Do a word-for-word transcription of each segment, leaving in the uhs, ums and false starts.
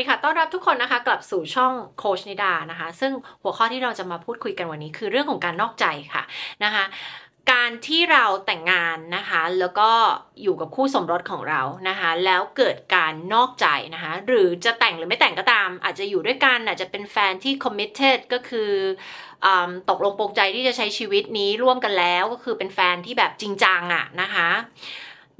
สวัสดีค่ะต้อนรับทุกคนนะคะกลับสู่ช่องโค้ชนิดานะคะซึ่งหัวข้อที่เราจะมาพูดคุยกันวันนี้คือเรื่องของการนอกใจค่ะนะคะการที่เราแต่งงานนะคะแล้วก็อยู่กับคู่สมรสของเรานะคะแล้วเกิดการนอกใจนะคะหรือจะแต่งหรือไม่แต่งก็ตามอาจจะอยู่ด้วยกันอาจจะเป็นแฟนที่ committed ก็คือตกลงปลงใจที่จะใช้ชีวิตนี้ร่วมกันแล้วก็คือเป็นแฟนที่แบบจริงจังอะนะคะ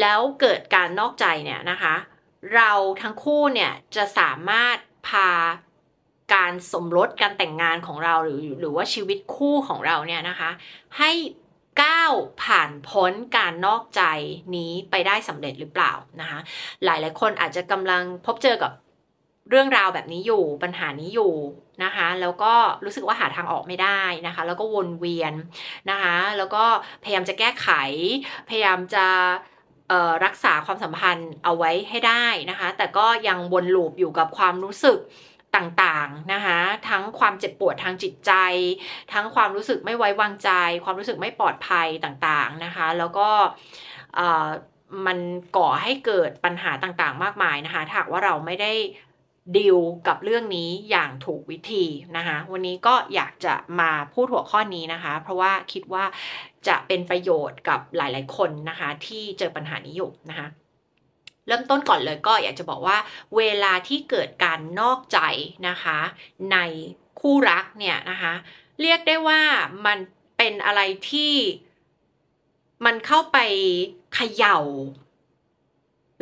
แล้วเกิดการนอกใจเนี่ยนะคะเราทั้งคู่เนี่ยจะสามารถพาการสมรสการแต่งงานของเราหรือหรือว่าชีวิตคู่ของเราเนี่ยนะคะให้ก้าวผ่านพ้นการนอกใจนี้ไปได้สำเร็จหรือเปล่านะคะหลายๆคนอาจจะกำลังพบเจอกับเรื่องราวแบบนี้อยู่ปัญหานี้อยู่นะคะแล้วก็รู้สึกว่าหาทางออกไม่ได้นะคะแล้วก็วนเวียนนะคะแล้วก็พยายามจะแก้ไขพยายามจะรักษาความสัมพันธ์เอาไว้ให้ได้นะคะแต่ก็ยังวนลูปอยู่กับความรู้สึกต่างๆนะคะทั้งความเจ็บปวดทางจิตใจทั้งความรู้สึกไม่ไว้วางใจความรู้สึกไม่ปลอดภัยต่างๆนะคะแล้วก็มันก่อให้เกิดปัญหาต่างๆมากมายนะคะหากว่าเราไม่ได้ดีลกับเรื่องนี้อย่างถูกวิธีนะคะวันนี้ก็อยากจะมาพูดหัวข้อนี้นะคะเพราะว่าคิดว่าจะเป็นประโยชน์กับหลายๆคนนะคะที่เจอปัญหานี้อยู่นะคะเริ่มต้นก่อนเลยก็อยากจะบอกว่าเวลาที่เกิดการนอกใจนะคะในคู่รักเนี่ยนะคะเรียกได้ว่ามันเป็นอะไรที่มันเข้าไปเขย่า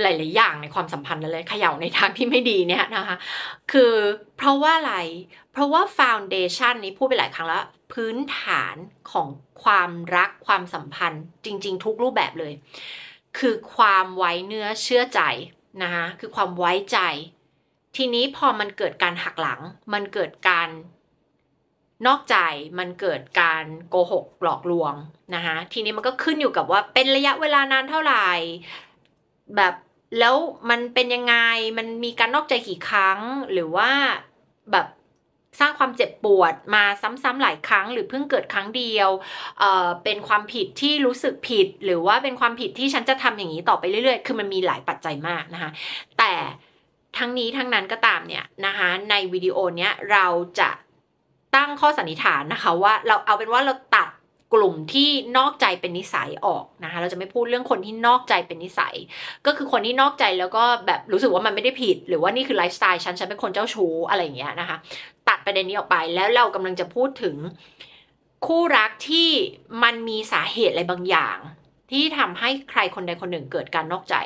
หลายๆอย่างในความสัมพันธ์นั่นเลยเขย่าในทางที่ไม่ดีเนี่ยนะคะคือเพราะว่าอะไรเพราะว่าฟาวเดชั่นนี้พูดไปหลายครั้งแล้วพื้นฐานของความรักความสัมพันธ์จริงๆทุกรูปแบบเลยคือความไว้เนื้อเชื่อใจนะคะคือความไว้ใจทีนี้พอมันเกิดการหักหลังมันเกิดการนอกใจมันเกิดการโกหกหลอกลวงนะคะทีนี้มันก็ขึ้นอยู่กับว่าเป็นระยะเวลานานเท่าไหร่แบบแล้วมันเป็นยังไงมันมีการนอกใจกี่ครั้งหรือว่าแบบสร้างความเจ็บปวดมาซ้ำๆหลายครั้งหรือเพิ่งเกิดครั้งเดียวเอ่อเป็นความผิดที่รู้สึกผิดหรือว่าเป็นความผิดที่ฉันจะทำอย่างนี้ต่อไปเรื่อยๆคือมันมีหลายปัจจัยมากนะคะแต่ทั้งนี้ทั้งนั้นก็ตามเนี่ยนะคะในวิดีโอเนี้ยเราจะตั้งข้อสันนิษฐานนะคะว่าเราเอาเป็นว่าเราตัดกลุ่มที่นอกใจเป็นนิสัยออกนะคะเราจะไม่พูดเรื่องคนที่นอกใจเป็นนิสัยก็คือคนที่นอกใจแล้วก็แบบรู้สึกว่ามันไม่ได้ผิดหรือว่านี่คือไลฟ์สไตล์ฉันฉันเป็นคนเจ้าชู้อะไรอย่างเงี้ยนะคะตัดประเด็นนี้ออกไปแล้วเรากำลังจะพูดถึงคู่รักที่มันมีสาเหตุอะไรบางอย่างที่ทำให้ใครคนใดคนหนึ่งเกิดการนอกใจ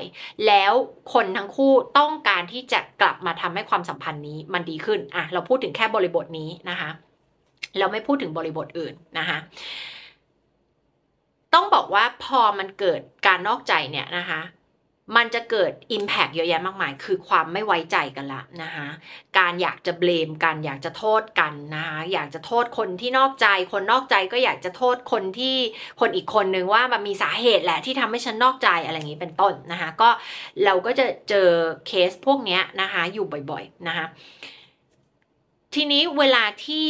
แล้วคนทั้งคู่ต้องการที่จะกลับมาทำให้ความสัมพันธ์นี้มันดีขึ้นอ่ะเราพูดถึงแค่บริบทนี้นะคะเราไม่พูดถึงบริบทอื่นนะคะต้องบอกว่าพอมันเกิดการนอกใจเนี่ยนะคะมันจะเกิด impact เยอะแยะมากมายคือความไม่ไว้ใจกันละนะคะการอยากจะเบลมกันอยากจะโทษกันนะคะอยากจะโทษคนที่นอกใจคนนอกใจก็อยากจะโทษคนที่คนอีกคนนึงว่ามันมีสาเหตุแหละที่ทำให้ฉันนอกใจอะไรอย่างนี้เป็นต้นนะคะก็เราก็จะเจอเคสพวกนี้นะคะอยู่บ่อยๆนะคะทีนี้เวลาที่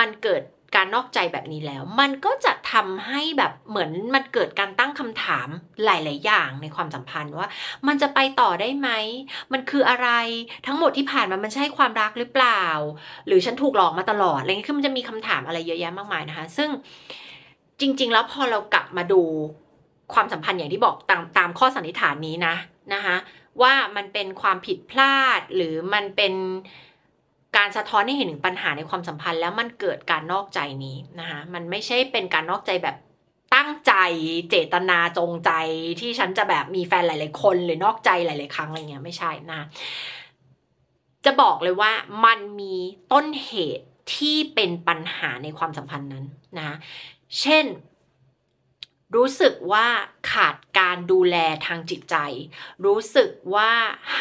มันเกิดการนอกใจแบบนี้แล้วมันก็จะทำให้แบบเหมือนมันเกิดการตั้งคำถามหลายๆอย่างในความสัมพันธ์ว่ามันจะไปต่อได้ไหมมันคืออะไรทั้งหมดที่ผ่านมามันใช่ความรักหรือเปล่าหรือฉันถูกหลอกมาตลอดอะไรเงี้ยคือมันจะมีคำถามอะไรเยอะแยะมากมายนะคะซึ่งจริงๆแล้วพอเรากลับมาดูความสัมพันธ์อย่างที่บอกตามตามข้อสันนิษฐานนี้นะนะคะว่ามันเป็นความผิดพลาดหรือมันเป็นการสะท้อนให้เห็นถึงปัญหาในความสัมพันธ์แล้วมันเกิดการนอกใจนี้นะคะมันไม่ใช่เป็นการนอกใจแบบตั้งใจเจตนาจงใจที่ฉันจะแบบมีแฟนหลายๆคนหรือนอกใจหลายๆครั้งอะไรเงี้ยไม่ใช่นะจะบอกเลยว่ามันมีต้นเหตุที่เป็นปัญหาในความสัมพันธ์นั้นนะเช่นรู้สึกว่าขาดการดูแลทางจิตใจรู้สึกว่า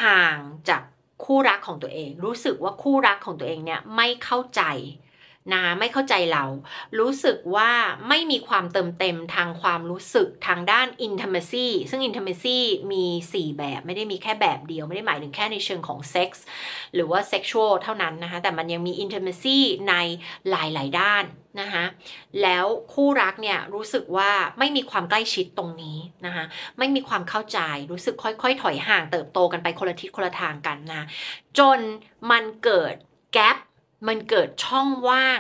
ห่างจากคู่รักของตัวเองรู้สึกว่าคู่รักของตัวเองเนี่ยไม่เข้าใจ นะไม่เข้าใจเรารู้สึกว่าไม่มีความเติมเต็มทางความรู้สึกทางด้าน intimacy ซึ่ง intimacy มีสี่แบบไม่ได้มีแค่แบบเดียวไม่ได้หมายถึงแค่ในเชิงของ sex หรือว่า sexual เท่านั้นนะคะแต่มันยังมี intimacy ในหลายๆด้านนะคะแล้วคู่รักเนี่ยรู้สึกว่าไม่มีความใกล้ชิดตรงนี้นะคะไม่มีความเข้าใจรู้สึกค่อยๆถอยห่างเติบโตกันไปคนละทิศคนละทางกันนะจนมันเกิดแกปมันเกิดช่องว่าง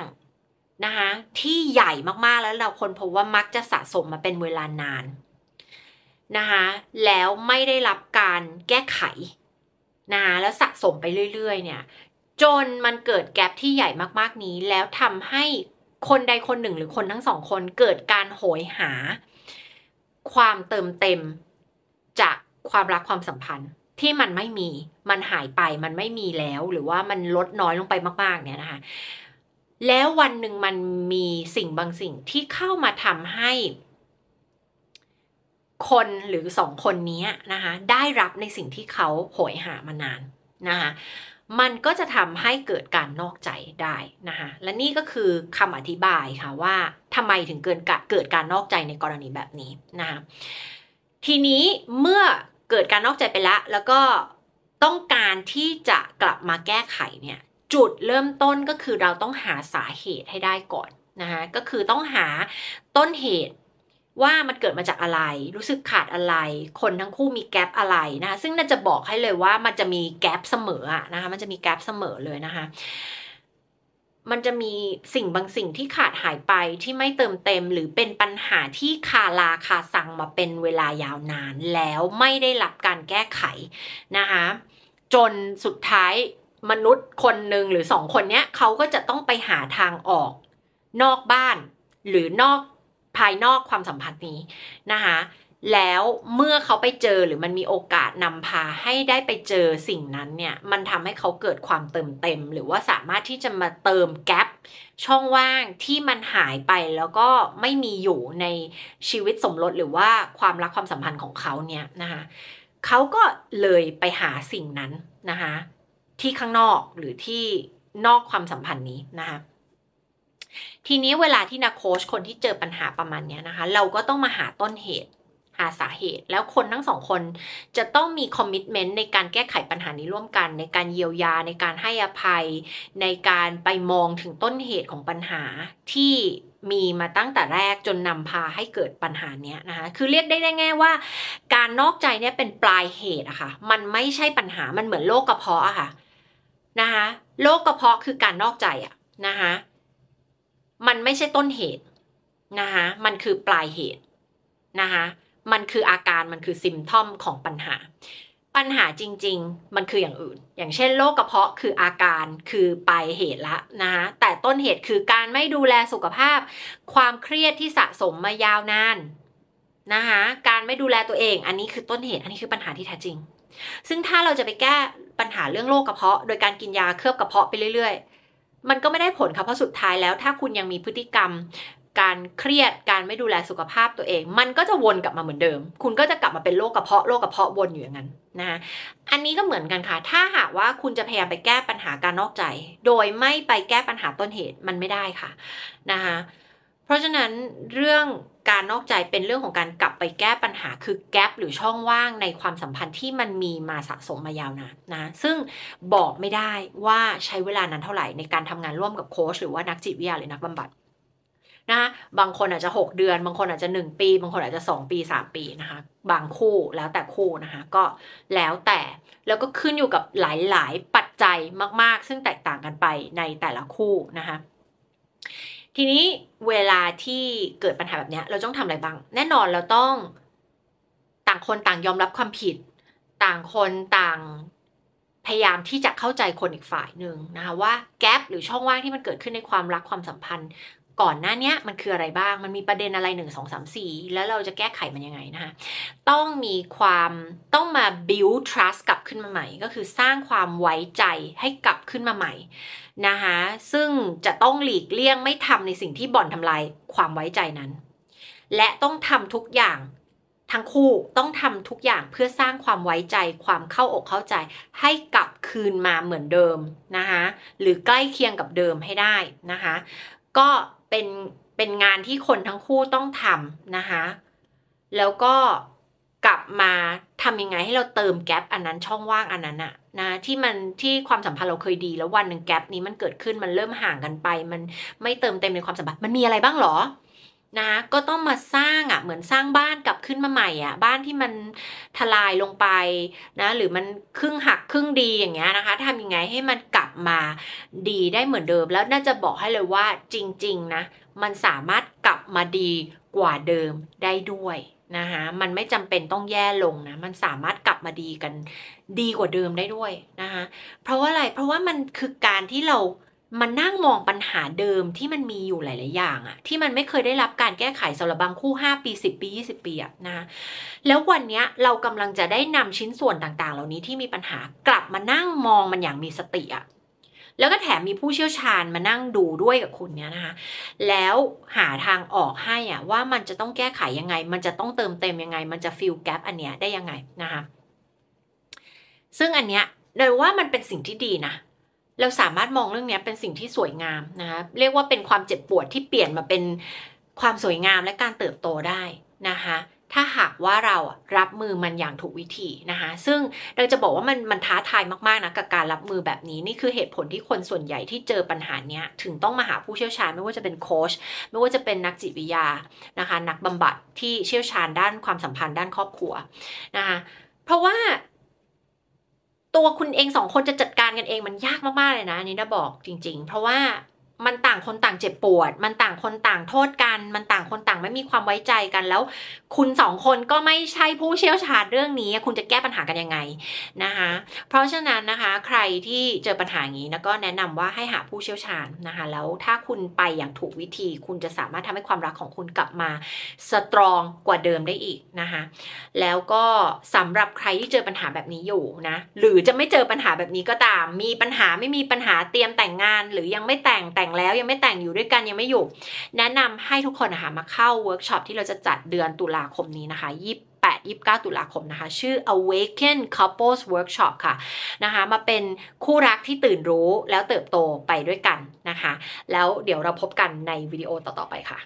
นะคะที่ใหญ่มากๆแล้วเราคนพบว่ามักจะสะสมมาเป็นเวลานานนะคะแล้วไม่ได้รับการแก้ไขนะคะแล้วสะสมไปเรื่อยๆเนี่ยจนมันเกิดแกปที่ใหญ่มากๆนี้แล้วทำให้คนใดคนหนึ่งหรือคนทั้งสองคนเกิดการโหยหาความเติมเต็มจากความรักความสัมพันธ์ที่มันไม่มีมันหายไปมันไม่มีแล้วหรือว่ามันลดน้อยลงไปมากๆเนี่ยนะคะแล้ววันหนึ่งมันมีสิ่งบางสิ่งที่เข้ามาทำให้คนหรือสองคนนี้นะคะได้รับในสิ่งที่เขาโหยหามานานนะคะมันก็จะทำให้เกิดการนอกใจได้นะคะและนี่ก็คือคำอธิบายค่ะว่าทำไมถึงเกิดเกิดการนอกใจในกรณีแบบนี้นะคะทีนี้เมื่อเกิดการนอกใจไปแล้วแล้วก็ต้องการที่จะกลับมาแก้ไขเนี่ยจุดเริ่มต้นก็คือเราต้องหาสาเหตุให้ได้ก่อนนะคะก็คือต้องหาต้นเหตุว่ามันเกิดมาจากอะไรรู้สึกขาดอะไรคนทั้งคู่มีแกปอะไรนะคะซึ่งน่าจะบอกให้เลยว่ามันจะมีแกปเสมอนะคะมันจะมีแกปเสมอเลยนะคะมันจะมีสิ่งบางสิ่งที่ขาดหายไปที่ไม่เติมเต็มหรือเป็นปัญหาที่คาราคาซังมาเป็นเวลายาวนานแล้วไม่ได้รับการแก้ไขนะคะจนสุดท้ายมนุษย์คนหนึ่งหรือสองคนเนี้ยเขาก็จะต้องไปหาทางออกนอกบ้านหรือนอกภายนอกความสัมพันธ์นี้นะคะแล้วเมื่อเขาไปเจอหรือมันมีโอกาสนำพาให้ได้ไปเจอสิ่งนั้นเนี่ยมันทำให้เขาเกิดความเติมเต็มหรือว่าสามารถที่จะมาเติมแกปช่องว่างที่มันหายไปแล้วก็ไม่มีอยู่ในชีวิตสมรสหรือว่าความรักความสัมพันธ์ของเขาเนี่ยนะคะเขาก็เลยไปหาสิ่งนั้นนะคะที่ข้างนอกหรือที่นอกความสัมพันธ์นี้นะคะทีนี้เวลาที่นักโค้ชคนที่เจอปัญหาประมาณเนี้ยนะคะเราก็ต้องมาหาต้นเหตุหาสาเหตุแล้วคนทั้งสองคนจะต้องมีคอมมิตเมนต์ในการแก้ไขปัญหานี้ร่วมกันในการเยียวยาในการให้อภัยในการไปมองถึงต้นเหตุของปัญหาที่มีมาตั้งแต่แรกจนนำพาให้เกิดปัญหาเนี้ยนะคะคือเรียกได้ง่ายๆว่าการนอกใจเนี่ยเป็นปลายเหตุอะค่ะมันไม่ใช่ปัญหามันเหมือนโรคกระเพาะอะค่ะนะคะโรคกระเพาะคือการนอกใจอะนะคะมันไม่ใช่ต้นเหตุนะคะมันคือปลายเหตุนะคะมันคืออาการมันคือซิมทอมของปัญหาปัญหาจริงๆมันคืออย่างอื่นอย่างเช่นโรคกระเพาะคืออาการคือปลายเหตุละนะคะแต่ต้นเหตุคือการไม่ดูแลสุขภาพความเครียดที่สะสมมายาวนานนะคะการไม่ดูแลตัวเองอันนี้คือต้นเหตุอันนี้คือปัญหาที่แท้จริงซึ่งถ้าเราจะไปแก้ปัญหาเรื่องโรคกระเพาะโดยการกินยาเคลือบกระเพาะไปเรื่อยๆมันก็ไม่ได้ผลค่ะเพราะสุดท้ายแล้วถ้าคุณยังมีพฤติกรรมการเครียดการไม่ดูแลสุขภาพตัวเองมันก็จะวนกลับมาเหมือนเดิมคุณก็จะกลับมาเป็นโรคกระเพาะโรคกระเพาะวนอยู่อย่างนั้นนะคะอันนี้ก็เหมือนกันค่ะถ้าหากว่าคุณจะพยายามไปแก้ปัญหาการนอกใจโดยไม่ไปแก้ปัญหาต้นเหตุมันไม่ได้ค่ะนะคะเพราะฉะนั้นเรื่องการนอกใจเป็นเรื่องของการกลับไปแก้ปัญหาคือแกปหรือช่องว่างในความสัมพันธ์ที่มันมีมาสะสมมายาวนานนะซึ่งบอกไม่ได้ว่าใช้เวลานั้นเท่าไหร่ในการทำงานร่วมกับโค้ชหรือว่านักจิตวิทยาหรือนักบำบัดนะบางคนอาจจะหกเดือนบางคนอาจจะหนึ่งปีบางคนอาจจะสองปีสามปีนะคะบางคู่แล้วแต่คู่นะคะก็แล้วแต่แล้วก็ขึ้นอยู่กับหลายๆปัจจัยมากๆซึ่งแตกต่างกันไปในแต่ละคู่นะคะทีนี้เวลาที่เกิดปัญหาแบบนี้เราต้องทำอะไรบ้างแน่นอนเราต้องต่างคนต่างยอมรับความผิดต่างคนต่างพยายามที่จะเข้าใจคนอีกฝ่ายหนึ่งนะคะว่าแกปหรือช่องว่างที่มันเกิดขึ้นในความรักความสัมพันธ์ก่อนหน้านี้มันคืออะไรบ้างมันมีประเด็นอะไรหนึ่ง สอง สาม สี่แล้วเราจะแก้ไขมันยังไงนะคะต้องมีความต้องมา build trust กลับขึ้นมาใหม่ก็คือสร้างความไว้ใจให้กลับขึ้นมาใหม่นะคะซึ่งจะต้องหลีกเลี่ยงไม่ทำในสิ่งที่บ่อนทำลายความไว้ใจนั้นและต้องทำทุกอย่าง ทั้งคู่ต้องทำทุกอย่างเพื่อสร้างความไว้ใจความเข้าอกเข้าใจให้กลับคืนมาเหมือนเดิมนะคะหรือใกล้เคียงกับเดิมให้ได้นะคะก็เป็นเป็นงานที่คนทั้งคู่ต้องทำนะคะแล้วก็กลับมาทำยังไงให้เราเติมแก๊ปอันนั้นช่องว่างอันนั้นอะนะที่มันที่ความสัมพันธ์เราเคยดีแล้ววันหนึ่งแก๊ปนี้มันเกิดขึ้นมันเริ่มห่างกันไปมันไม่เติมเต็มในความสัมพันธ์มันมีอะไรบ้างหรอนะก็ต้องมาสร้างอ่ะเหมือนสร้างบ้านกลับขึ้นมาใหม่อ่ะบ้านที่มันทลายลงไปนะหรือมันครึ่งหักครึ่งดีอย่างเงี้ยนะคะทำยังไงให้มันกลับมาดีได้เหมือนเดิมแล้วน่าจะบอกให้เลยว่าจริงๆนะมันสามารถกลับมาดีกว่าเดิมได้ด้วยนะคะมันไม่จำเป็นต้องแย่ลงนะมันสามารถกลับมาดีกันดีกว่าเดิมได้ด้วยนะคะเพราะว่าอะไรเพราะว่ามันคือการที่เรามันนั่งมองปัญหาเดิมที่มันมีอยู่หลายๆอย่างอะที่มันไม่เคยได้รับการแก้ไขสำหรับบางคู่ห้าปีสิบปียี่สิบปีอะนะคะแล้ววันนี้เรากำลังจะได้นำชิ้นส่วนต่างๆเหล่านี้ที่มีปัญหากลับมานั่งมองมันอย่างมีสติอะแล้วก็แถมมีผู้เชี่ยวชาญมานั่งดูด้วยกับคุณเนี่ยนะคะแล้วหาทางออกให้อะว่ามันจะต้องแก้ไขยังไงมันจะต้องเติมเต็มยังไงมันจะฟิลแกปอันเนี้ยได้ยังไงนะคะซึ่งอันเนี้ยเราว่ามันเป็นสิ่งที่ดีนะเราสามารถมองเรื่องนี้เป็นสิ่งที่สวยงามนะคะเรียกว่าเป็นความเจ็บปวดที่เปลี่ยนมาเป็นความสวยงามและการเติบโตได้นะคะถ้าหากว่าเรารับมือมันอย่างถูกวิธีนะคะซึ่งเราจะบอกว่ามันมันท้าทายมากๆนะกับการรับมือแบบนี้นี่คือเหตุผลที่คนส่วนใหญ่ที่เจอปัญหานี้ถึงต้องมาหาผู้เชี่ยวชาญไม่ว่าจะเป็นโค้ชไม่ว่าจะเป็นนักจิตวิทยานะคะนักบำบัดที่เชี่ยวชาญด้านความสัมพันธ์ด้านครอบครัวนะคะเพราะว่าตัวคุณเองสองคนจะจัดการกันเองมันยากมากๆเลยนะอันนี้นะบอกจริงๆเพราะว่ามันต่างคนต่างเจ็บปวดมันต่างคนต่างโทษกันมันต่างคนต่างไม่มีความไว้ใจกันแล้วคุณสองคนก็ไม่ใช่ผู้เชี่ยวชาญเรื่องนี้คุณจะแก้ปัญหากันยังไงนะคะเพราะฉะนั้นนะคะใครที่เจอปัญหาอย่างนี้นะก็แนะนำว่าให้หาผู้เชี่ยวชาญนะคะแล้วถ้าคุณไปอย่างถูกวิธีคุณจะสามารถทำให้ความรักของคุณกลับมาสตรองกว่าเดิมได้อีกนะคะแล้วก็สำหรับใครที่เจอปัญหาแบบนี้อยู่นะหรือจะไม่เจอปัญหาแบบนี้ก็ตามมีปัญหาไม่มีปัญหาเตรียมแต่งงานหรือยังไม่แต่งแต่งแล้วยังไม่แต่งอยู่ด้วยกันยังไม่อยู่แนะนำให้ทุกคนนะคะมาเข้าเวิร์กช็อปที่เราจะจัดเดือนตุลาคมนี้นะคะยี่สิบแปด ยี่สิบเก้าตุลาคมนะคะชื่อ Awakened Couples Workshop ค่ะนะคะมาเป็นคู่รักที่ตื่นรู้แล้วเติบโตไปด้วยกันนะคะแล้วเดี๋ยวเราพบกันในวิดีโอต่อๆไปค่ะ